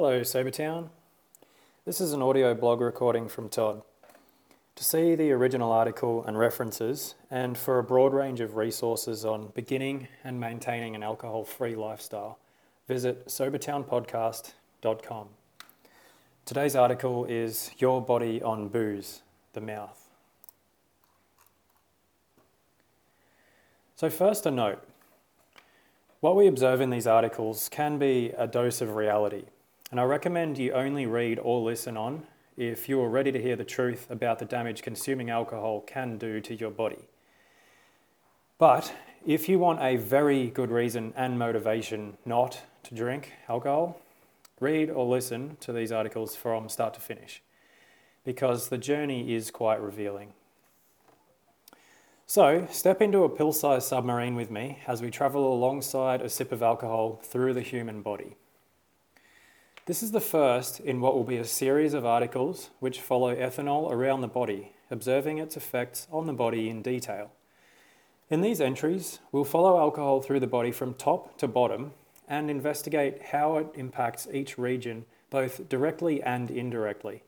Hello, Sobertown. This is an audio blog recording from Todd. To see the original article and references, and for a broad range of resources on beginning and maintaining an alcohol-free lifestyle, visit Sobertownpodcast.com. Today's article is Your Body on Booze, the Mouth. So first, a note. What we observe in these articles can be a dose of reality. And I recommend you only read or listen on if you are ready to hear the truth about the damage consuming alcohol can do to your body. But if you want a very good reason and motivation not to drink alcohol, read or listen to these articles from start to finish, because the journey is quite revealing. So step into a pill-sized submarine with me as we travel alongside a sip of alcohol through the human body. This is the first in what will be a series of articles which follow ethanol around the body, observing its effects on the body in detail. In these entries, we'll follow alcohol through the body from top to bottom and investigate how it impacts each region, both directly and indirectly,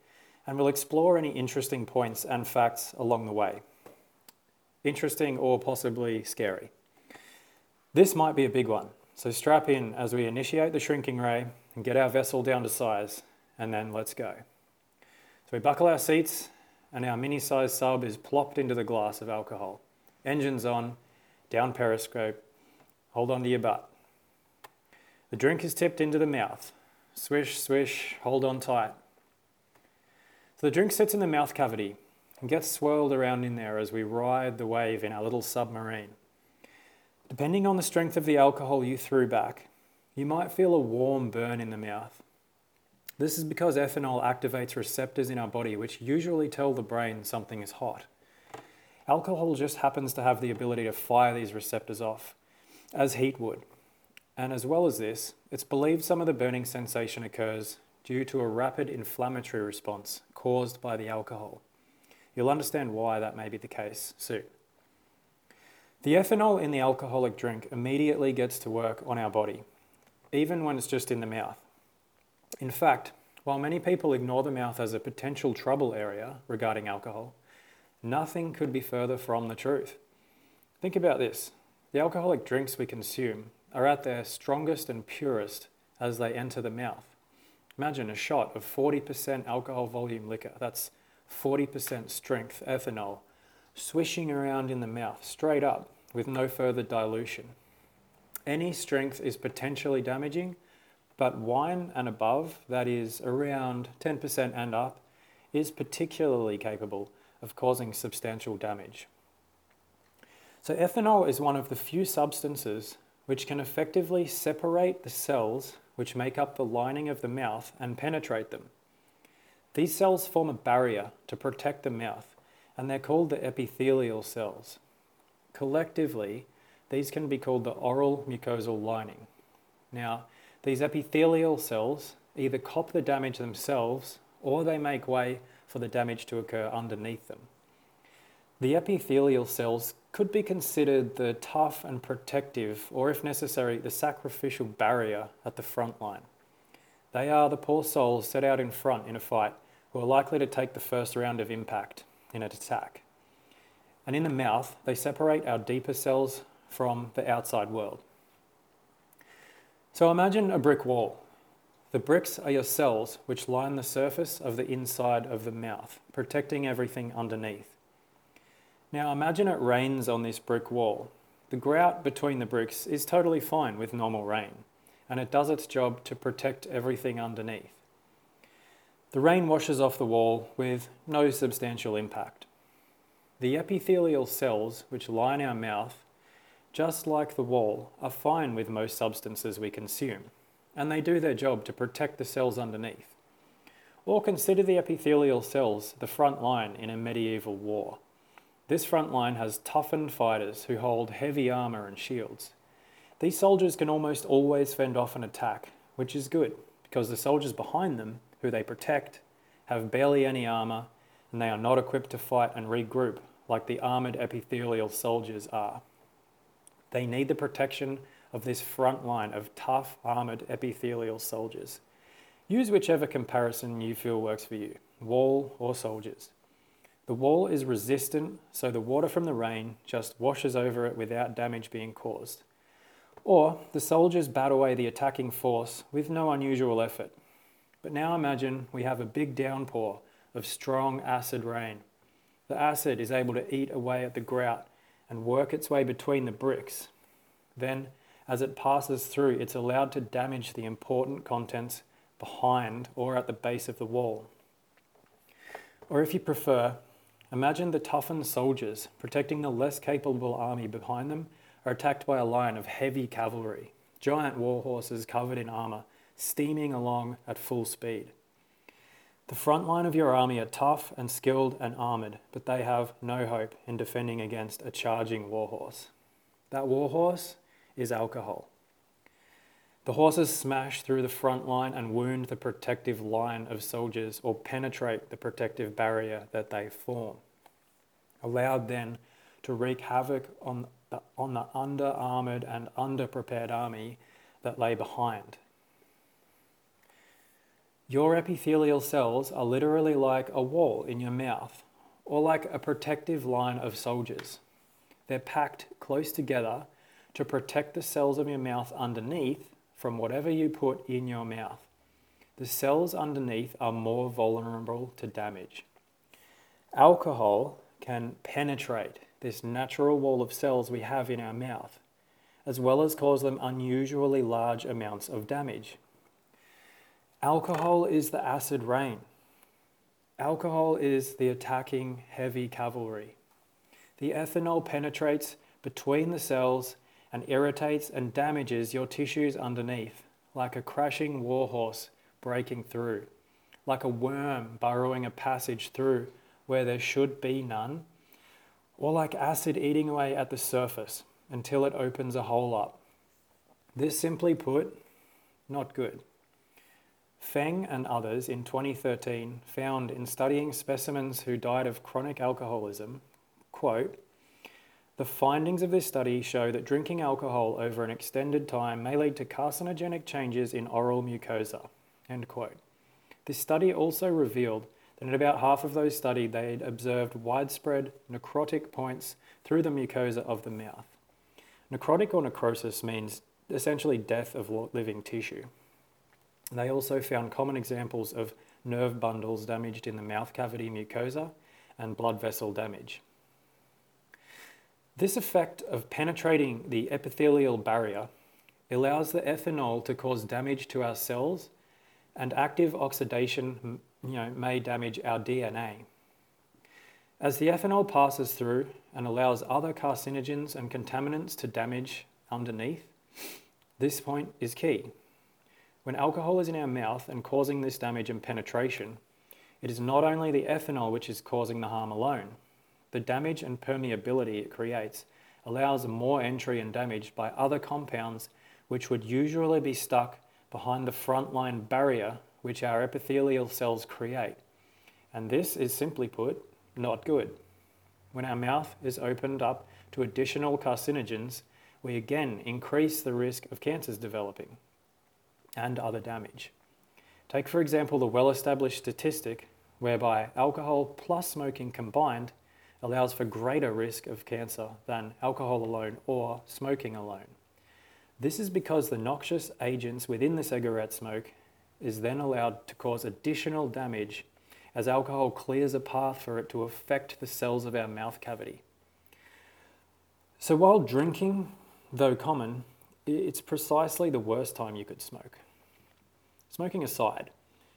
and we'll explore any interesting points and facts along the way. Interesting or possibly scary. This might be a big one, so strap in as we initiate the shrinking ray and get our vessel down to size, and then let's go. So we buckle our seats, and our mini-sized sub is plopped into the glass of alcohol. Engines on, down periscope, hold on to your butt. The drink is tipped into the mouth. Swish, swish, hold on tight. So the drink sits in the mouth cavity and gets swirled around in there as we ride the wave in our little submarine. Depending on the strength of the alcohol you threw back, you might feel a warm burn in the mouth. This is because ethanol activates receptors in our body which usually tell the brain something is hot. Alcohol just happens to have the ability to fire these receptors off, as heat would. And as well as this, it's believed some of the burning sensation occurs due to a rapid inflammatory response caused by the alcohol. You'll understand why that may be the case soon. The ethanol in the alcoholic drink immediately gets to work on our body, even when it's just in the mouth. In fact, while many people ignore the mouth as a potential trouble area regarding alcohol, nothing could be further from the truth. Think about this. The alcoholic drinks we consume are at their strongest and purest as they enter the mouth. Imagine a shot of 40% alcohol volume liquor, that's 40% strength ethanol, swishing around in the mouth straight up with no further dilution. Any strength is potentially damaging, but wine and above, that is around 10% and up, is particularly capable of causing substantial damage. So ethanol is one of the few substances which can effectively separate the cells which make up the lining of the mouth and penetrate them. These cells form a barrier to protect the mouth, and they're called the epithelial cells. Collectively, these can be called the oral mucosal lining. Now, these epithelial cells either cop the damage themselves or they make way for the damage to occur underneath them. The epithelial cells could be considered the tough and protective, or if necessary, the sacrificial barrier at the front line. They are the poor souls set out in front in a fight who are likely to take the first round of impact in an attack. And in the mouth, they separate our deeper cells from the outside world. So imagine a brick wall. The bricks are your cells which line the surface of the inside of the mouth, protecting everything underneath. Now imagine it rains on this brick wall. The grout between the bricks is totally fine with normal rain, and it does its job to protect everything underneath. The rain washes off the wall with no substantial impact. The epithelial cells which line our mouth, just like the wall, are fine with most substances we consume, and they do their job to protect the cells underneath. Or consider the epithelial cells the front line in a medieval war. This front line has toughened fighters who hold heavy armor and shields. These soldiers can almost always fend off an attack, which is good, because the soldiers behind them, who they protect, have barely any armor, and they are not equipped to fight and regroup like the armored epithelial soldiers are. They need the protection of this front line of tough, armoured epithelial soldiers. Use whichever comparison you feel works for you, wall or soldiers. The wall is resistant, so the water from the rain just washes over it without damage being caused. Or the soldiers bat away the attacking force with no unusual effort. But now imagine we have a big downpour of strong acid rain. The acid is able to eat away at the grout and work its way between the bricks. Then, as it passes through, it's allowed to damage the important contents behind or at the base of the wall. Or if you prefer, imagine the toughened soldiers protecting the less capable army behind them are attacked by a line of heavy cavalry, giant war horses covered in armor, steaming along at full speed. The front line of your army are tough and skilled and armoured, but they have no hope in defending against a charging warhorse. That warhorse is alcohol. The horses smash through the front line and wound the protective line of soldiers or penetrate the protective barrier that they form. Allowed then to wreak havoc on the under-armoured and under-prepared army that lay behind. Your epithelial cells are literally like a wall in your mouth, or like a protective line of soldiers. They're packed close together to protect the cells of your mouth underneath from whatever you put in your mouth. The cells underneath are more vulnerable to damage. Alcohol can penetrate this natural wall of cells we have in our mouth, as well as cause them unusually large amounts of damage. Alcohol is the acid rain. Alcohol is the attacking heavy cavalry. The ethanol penetrates between the cells and irritates and damages your tissues underneath, like a crashing warhorse breaking through, like a worm burrowing a passage through where there should be none, or like acid eating away at the surface until it opens a hole up. This, simply put, not good. Feng and others in 2013 found in studying specimens who died of chronic alcoholism, quote, "The findings of this study show that drinking alcohol over an extended time may lead to carcinogenic changes in oral mucosa," end quote. This study also revealed that in about half of those studied they had observed widespread necrotic points through the mucosa of the mouth. Necrotic or necrosis means essentially death of living tissue. They also found common examples of nerve bundles damaged in the mouth cavity mucosa and blood vessel damage. This effect of penetrating the epithelial barrier allows the ethanol to cause damage to our cells, and active oxidation may damage our DNA. As the ethanol passes through and allows other carcinogens and contaminants to damage underneath, this point is key. When alcohol is in our mouth and causing this damage and penetration, it is not only the ethanol which is causing the harm alone. The damage and permeability it creates allows more entry and damage by other compounds which would usually be stuck behind the frontline barrier which our epithelial cells create. And this is, simply put, not good. When our mouth is opened up to additional carcinogens, we again increase the risk of cancers developing and other damage. Take, for example, the well-established statistic whereby alcohol plus smoking combined allows for greater risk of cancer than alcohol alone or smoking alone. This is because the noxious agents within the cigarette smoke is then allowed to cause additional damage as alcohol clears a path for it to affect the cells of our mouth cavity. So while drinking, though common, it's precisely the worst time you could smoke. Smoking aside,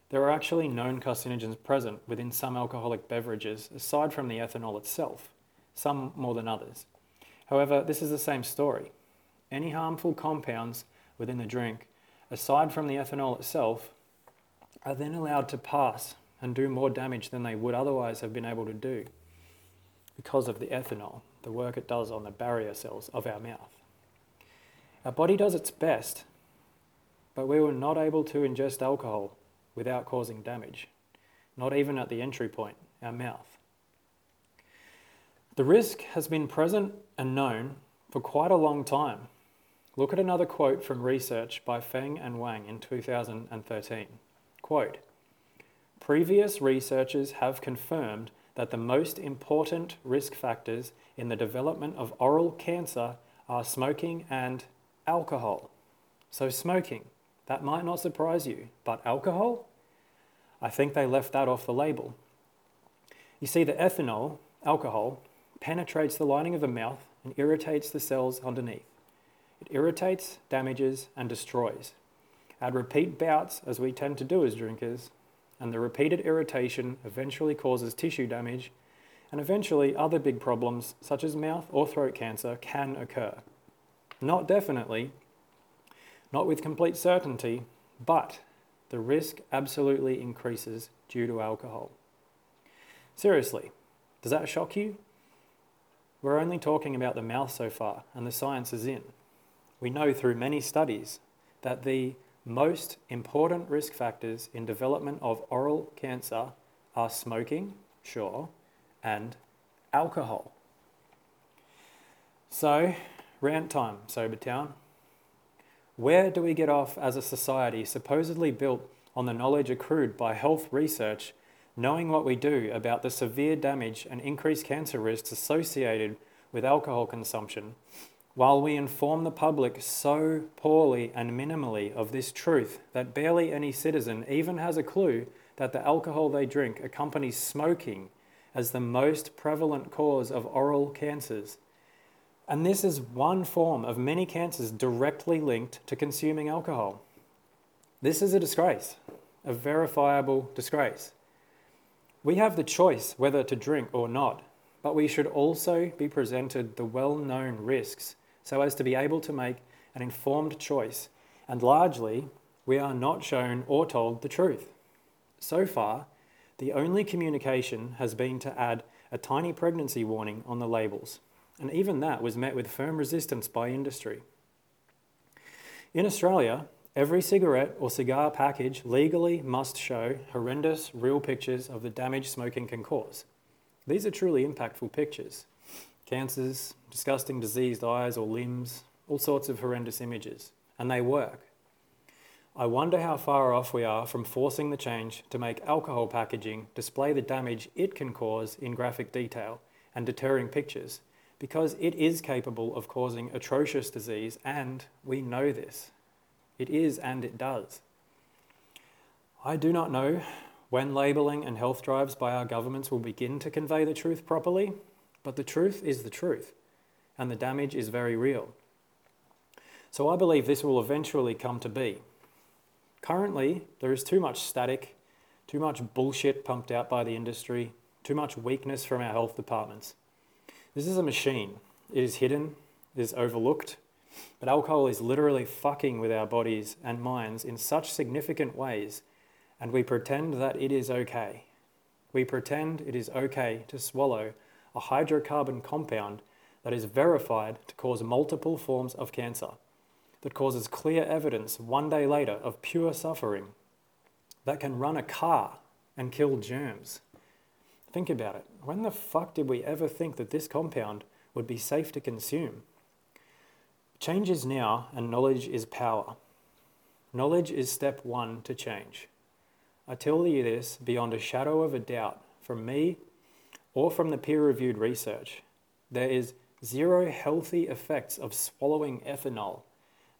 there are actually known carcinogens present within some alcoholic beverages aside from the ethanol itself, some more than others. However, this is the same story. Any harmful compounds within the drink, aside from the ethanol itself, are then allowed to pass and do more damage than they would otherwise have been able to do because of the ethanol, the work it does on the barrier cells of our mouth. Our body does its best, but we were not able to ingest alcohol without causing damage, not even at the entry point, our mouth. The risk has been present and known for quite a long time. Look at another quote from research by Feng and Wang in 2013. Quote, "Previous researchers have confirmed that the most important risk factors in the development of oral cancer are smoking and alcohol." So smoking, that might not surprise you, but alcohol? I think they left that off the label. You see, the ethanol, alcohol, penetrates the lining of the mouth and irritates the cells underneath. It irritates, damages, and destroys. Add repeat bouts, as we tend to do as drinkers, and the repeated irritation eventually causes tissue damage, and eventually other big problems, such as mouth or throat cancer, can occur. Not definitely, not with complete certainty, but the risk absolutely increases due to alcohol. Seriously, does that shock you? We're only talking about the mouth so far, and the science is in. We know through many studies that the most important risk factors in development of oral cancer are smoking, sure, and alcohol. So, rant time, Sobertown. Where do we get off as a society supposedly built on the knowledge accrued by health research, knowing what we do about the severe damage and increased cancer risks associated with alcohol consumption, while we inform the public so poorly and minimally of this truth that barely any citizen even has a clue that the alcohol they drink accompanies smoking as the most prevalent cause of oral cancers. And this is one form of many cancers directly linked to consuming alcohol. This is a disgrace, a verifiable disgrace. We have the choice whether to drink or not, but we should also be presented the well-known risks so as to be able to make an informed choice, and largely, we are not shown or told the truth. So far, the only communication has been to add a tiny pregnancy warning on the labels, and even that was met with firm resistance by industry. In Australia, every cigarette or cigar package legally must show horrendous real pictures of the damage smoking can cause. These are truly impactful pictures. Cancers, disgusting diseased eyes or limbs, all sorts of horrendous images. And they work. I wonder how far off we are from forcing the change to make alcohol packaging display the damage it can cause in graphic detail and deterring pictures, because it is capable of causing atrocious disease, and we know this. It is, and it does. I do not know when labelling and health drives by our governments will begin to convey the truth properly, but the truth is the truth, and the damage is very real. So I believe this will eventually come to be. Currently, there is too much static, too much bullshit pumped out by the industry, too much weakness from our health departments. This is a machine. It is hidden, it is overlooked, but alcohol is literally fucking with our bodies and minds in such significant ways, and we pretend that it is okay. We pretend it is okay to swallow a hydrocarbon compound that is verified to cause multiple forms of cancer, that causes clear evidence one day later of pure suffering, that can run a car and kill germs. Think about it. When the fuck did we ever think that this compound would be safe to consume? Change is now, and knowledge is power. Knowledge is step one to change. I tell you this beyond a shadow of a doubt from me or from the peer-reviewed research. There is zero healthy effects of swallowing ethanol,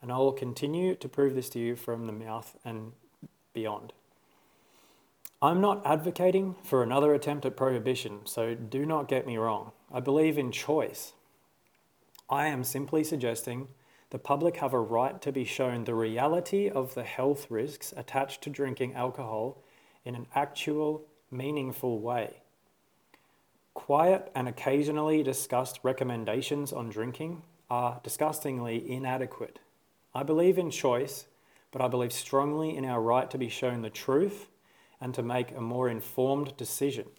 and I will continue to prove this to you from the mouth and beyond. I'm not advocating for another attempt at prohibition, so do not get me wrong. I believe in choice. I am simply suggesting the public have a right to be shown the reality of the health risks attached to drinking alcohol in an actual, meaningful way. Quiet and occasionally discussed recommendations on drinking are disgustingly inadequate. I believe in choice, but I believe strongly in our right to be shown the truth and to make a more informed decision.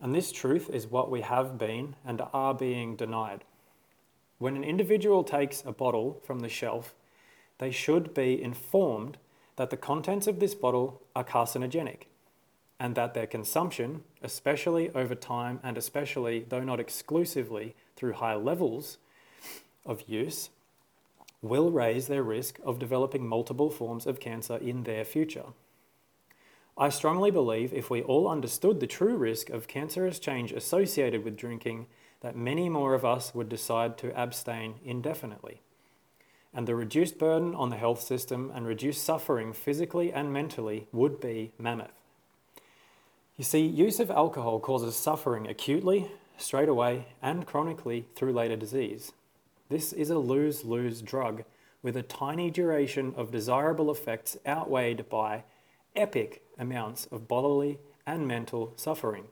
And this truth is what we have been and are being denied. When an individual takes a bottle from the shelf, they should be informed that the contents of this bottle are carcinogenic, and that their consumption, especially over time and especially, though not exclusively, through high levels of use, will raise their risk of developing multiple forms of cancer in their future. I strongly believe if we all understood the true risk of cancerous change associated with drinking, that many more of us would decide to abstain indefinitely. And the reduced burden on the health system and reduced suffering physically and mentally would be mammoth. You see, use of alcohol causes suffering acutely, straight away, and chronically through later disease. This is a lose-lose drug with a tiny duration of desirable effects outweighed by epic amounts of bodily and mental suffering.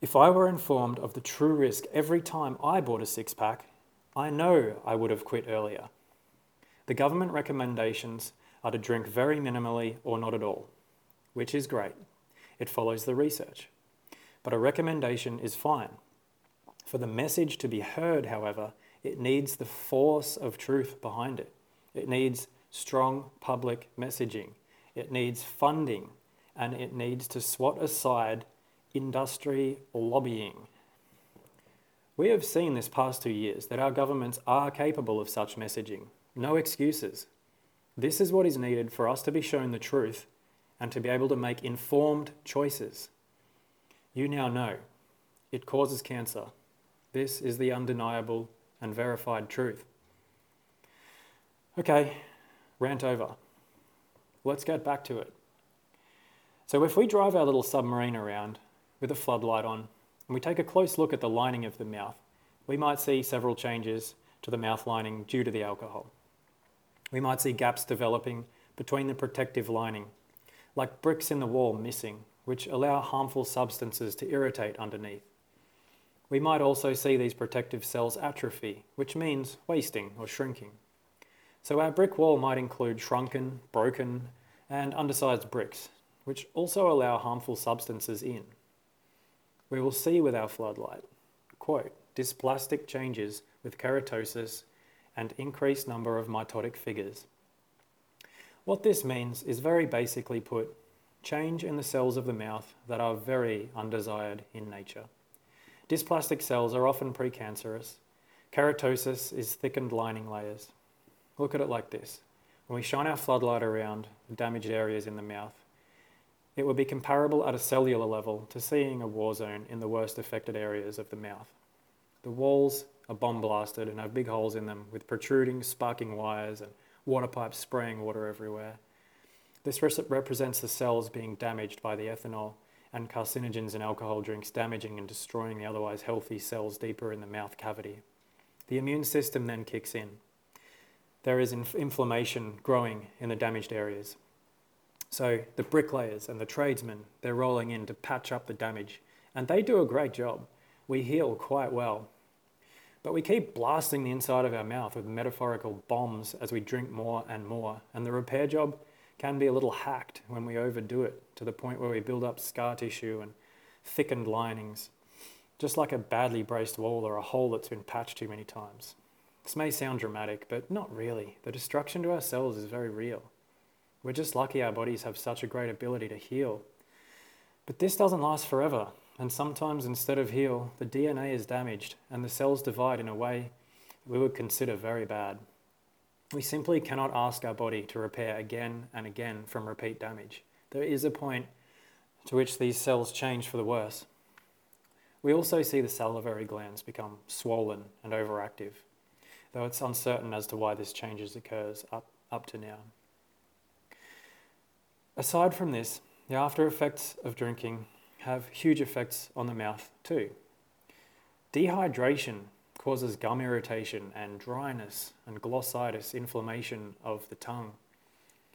If I were informed of the true risk every time I bought a six-pack, I know I would have quit earlier. The government recommendations are to drink very minimally or not at all, which is great. It follows the research. But a recommendation is fine. For the message to be heard, however, it needs the force of truth behind it. It needs strong public messaging. It needs funding, and it needs to swat aside industry lobbying. We have seen this past 2 years that our governments are capable of such messaging. No excuses. This is what is needed for us to be shown the truth and to be able to make informed choices. You now know. It causes cancer. This is the undeniable and verified truth. Okay, rant over. Let's get back to it. So if we drive our little submarine around with a floodlight on and we take a close look at the lining of the mouth, we might see several changes to the mouth lining due to the alcohol. We might see gaps developing between the protective lining, like bricks in the wall missing, which allow harmful substances to irritate underneath. We might also see these protective cells atrophy, which means wasting or shrinking. So our brick wall might include shrunken, broken, and undersized bricks, which also allow harmful substances in. We will see with our floodlight, quote, dysplastic changes with keratosis and increased number of mitotic figures. What this means is very basically put, change in the cells of the mouth that are very undesired in nature. Dysplastic cells are often precancerous. Keratosis is thickened lining layers. Look at it like this. When we shine our floodlight around the damaged areas in the mouth, it would be comparable at a cellular level to seeing a war zone in the worst affected areas of the mouth. The walls are bomb blasted and have big holes in them with protruding, sparking wires and water pipes spraying water everywhere. This represents the cells being damaged by the ethanol and carcinogens in alcohol drinks, damaging and destroying the otherwise healthy cells deeper in the mouth cavity. The immune system then kicks in. There is inflammation growing in the damaged areas. So the bricklayers and the tradesmen, they're rolling in to patch up the damage, and they do a great job. We heal quite well. But we keep blasting the inside of our mouth with metaphorical bombs as we drink more and more, and the repair job can be a little hacked when we overdo it to the point where we build up scar tissue and thickened linings, just like a badly braced wall or a hole that's been patched too many times. This may sound dramatic, but not really. The destruction to ourselves is very real. We're just lucky our bodies have such a great ability to heal. But this doesn't last forever, and sometimes instead of heal, the DNA is damaged and the cells divide in a way we would consider very bad. We simply cannot ask our body to repair again and again from repeat damage. There is a point to which these cells change for the worse. We also see the salivary glands become swollen and overactive, though it's uncertain as to why this changes occurs up to now. Aside from this, the after effects of drinking have huge effects on the mouth too. Dehydration causes gum irritation and dryness and glossitis, inflammation of the tongue.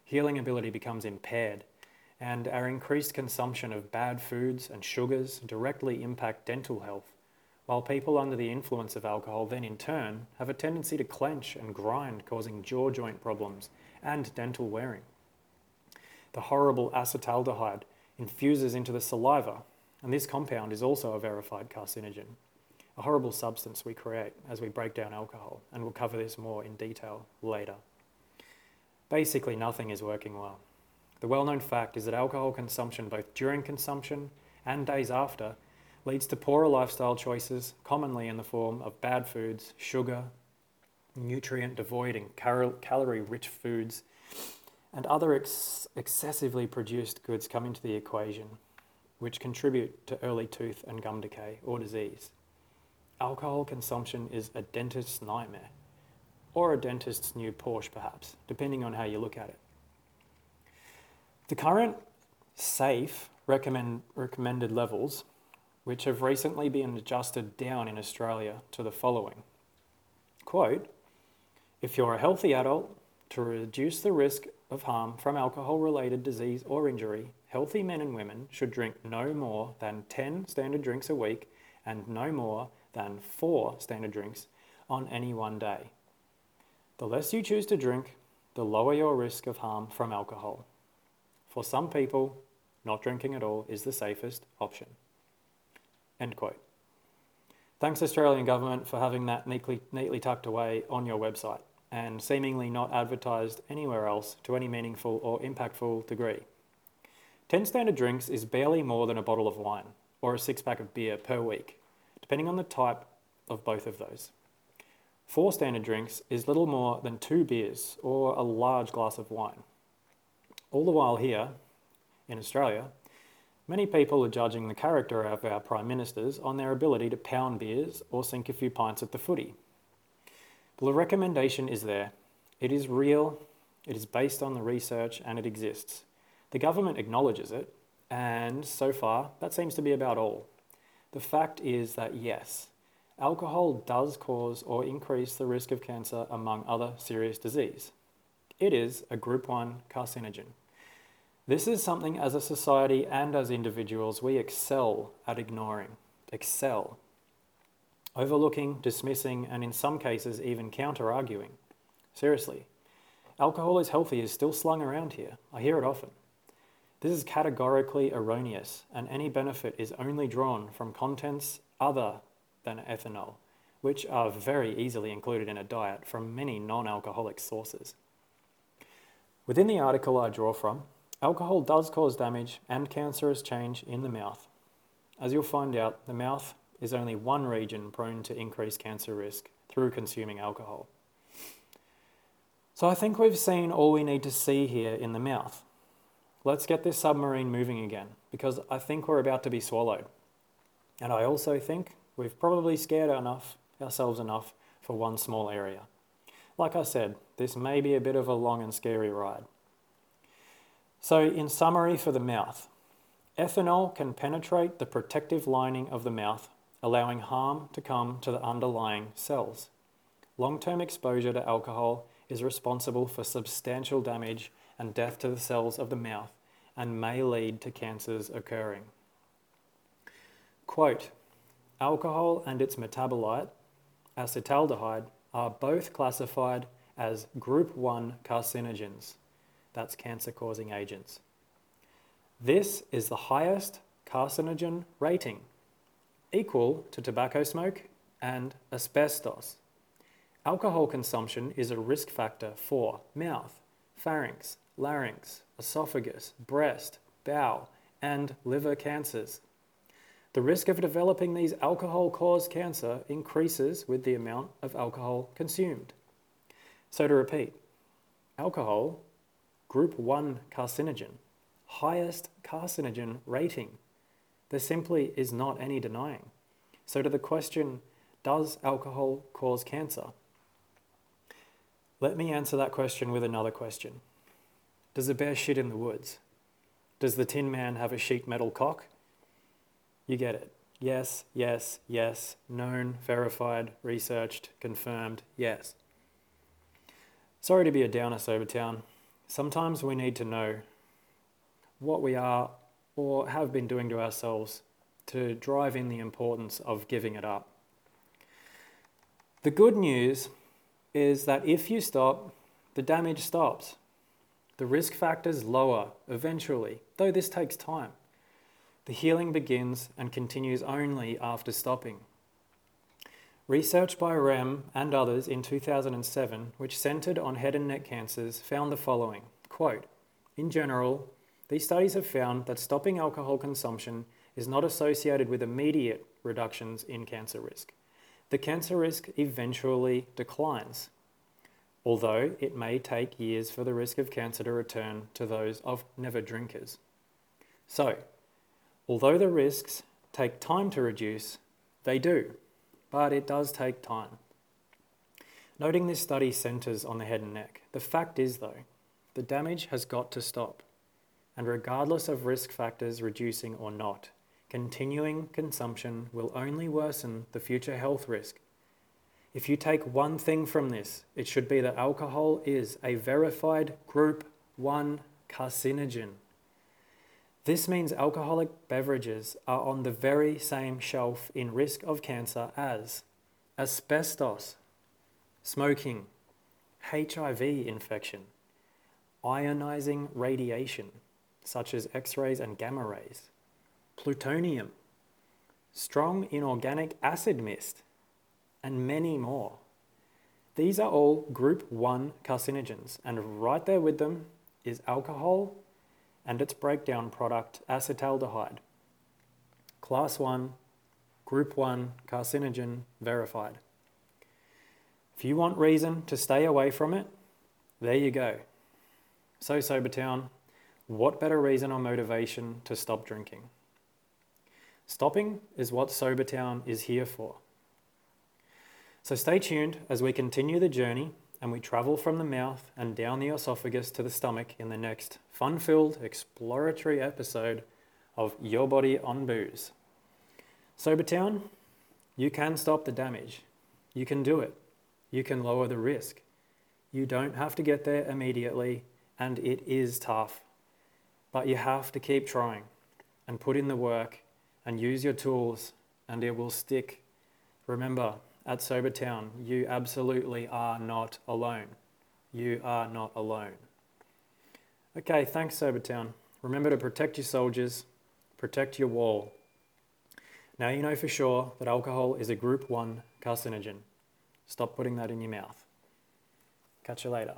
Healing ability becomes impaired, and our increased consumption of bad foods and sugars directly impact dental health, while people under the influence of alcohol then in turn have a tendency to clench and grind, causing jaw joint problems and dental wearing. The horrible acetaldehyde infuses into the saliva, and this compound is also a verified carcinogen, a horrible substance we create as we break down alcohol, and we'll cover this more in detail later. Basically, nothing is working well. The well-known fact is that alcohol consumption, both during consumption and days after, leads to poorer lifestyle choices, commonly in the form of bad foods, sugar, nutrient-devoid and calorie-rich foods, and other excessively produced goods come into the equation, which contribute to early tooth and gum decay or disease. Alcohol consumption is a dentist's nightmare, or a dentist's new Porsche perhaps, depending on how you look at it. The current safe recommended levels, which have recently been adjusted down in Australia, to the following. Quote, if you're a healthy adult, to reduce the risk of harm from alcohol-related disease or injury, healthy men and women should drink no more than 10 standard drinks a week and no more than 4 standard drinks on any one day. The less you choose to drink, the lower your risk of harm from alcohol. For some people, not drinking at all is the safest option. End quote. Thanks Australian government for having that neatly tucked away on your website and seemingly not advertised anywhere else to any meaningful or impactful degree. 10 standard drinks is barely more than a bottle of wine or a 6-pack of beer per week, depending on the type of both of those. 4 standard drinks is little more than 2 beers or a large glass of wine. All the while here, in Australia, many people are judging the character of our prime ministers on their ability to pound beers or sink a few pints at the footy. The recommendation is there. It is real, it is based on the research, and it exists. The government acknowledges it, and so far, that seems to be about all. The fact is that yes, alcohol does cause or increase the risk of cancer among other serious disease. It is a Group 1 carcinogen. This is something as a society and as individuals we excel at ignoring. Excel. Overlooking, dismissing, and in some cases even counter-arguing. Seriously. Alcohol is healthy is still slung around here. I hear it often. This is categorically erroneous, and any benefit is only drawn from contents other than ethanol, which are very easily included in a diet from many non-alcoholic sources. Within the article I draw from, alcohol does cause damage and cancerous change in the mouth. As you'll find out, the mouth is only one region prone to increased cancer risk through consuming alcohol. So I think we've seen all we need to see here in the mouth. Let's get this submarine moving again, because I think we're about to be swallowed. And I also think we've probably scared ourselves enough for one small area. Like I said, this may be a bit of a long and scary ride. So in summary for the mouth, ethanol can penetrate the protective lining of the mouth, allowing harm to come to the underlying cells. Long-term exposure to alcohol is responsible for substantial damage and death to the cells of the mouth and may lead to cancers occurring. Quote, alcohol and its metabolite, acetaldehyde, are both classified as Group 1 carcinogens. That's cancer-causing agents. This is the highest carcinogen rating, equal to tobacco smoke and asbestos. Alcohol consumption is a risk factor for mouth, pharynx, larynx, esophagus, breast, bowel, and liver cancers. The risk of developing these alcohol-caused cancer increases with the amount of alcohol consumed. So to repeat, alcohol, Group 1 carcinogen, highest carcinogen rating. There simply is not any denying. So to the question, does alcohol cause cancer? Let me answer that question with another question. Does the bear shit in the woods? Does the Tin Man have a sheet metal cock? You get it. Yes, yes, yes. Known, verified, researched, confirmed, yes. Sorry to be a downer, Sobertown. Sometimes we need to know what we are or have been doing to ourselves to drive in the importance of giving it up. The good news is that if you stop, the damage stops. The risk factors lower eventually, though this takes time. The healing begins and continues only after stopping. Research by REM and others in 2007, which centred on head and neck cancers, found the following, quote, in general, these studies have found that stopping alcohol consumption is not associated with immediate reductions in cancer risk. The cancer risk eventually declines. although it may take years for the risk of cancer to return to those of never-drinkers. So, although the risks take time to reduce, they do, but it does take time. Noting this study centres on the head and neck, the fact is though, the damage has got to stop, and regardless of risk factors reducing or not, continuing consumption will only worsen the future health risk. If you take one thing from this, it should be that alcohol is a verified Group 1 carcinogen. This means alcoholic beverages are on the very same shelf in risk of cancer as asbestos, smoking, HIV infection, ionizing radiation, such as X-rays and gamma rays, plutonium, strong inorganic acid mist, and many more. These are all Group 1 carcinogens, and right there with them is alcohol and its breakdown product, acetaldehyde. Class 1, Group 1 carcinogen verified. If you want reason to stay away from it, there you go. So Sobertown, what better reason or motivation to stop drinking? Stopping is what Sobertown is here for. So stay tuned as we continue the journey and we travel from the mouth and down the esophagus to the stomach in the next fun-filled exploratory episode of Your Body on Booze. Sobertown, you can stop the damage. You can do it. You can lower the risk. You don't have to get there immediately, and it is tough. But you have to keep trying and put in the work and use your tools, and it will stick. Remember, at Sobertown, you absolutely are not alone. You are not alone. Okay, thanks Sobertown. Remember to protect your soldiers, protect your wall. Now you know for sure that alcohol is a Group 1 carcinogen. Stop putting that in your mouth. Catch you later.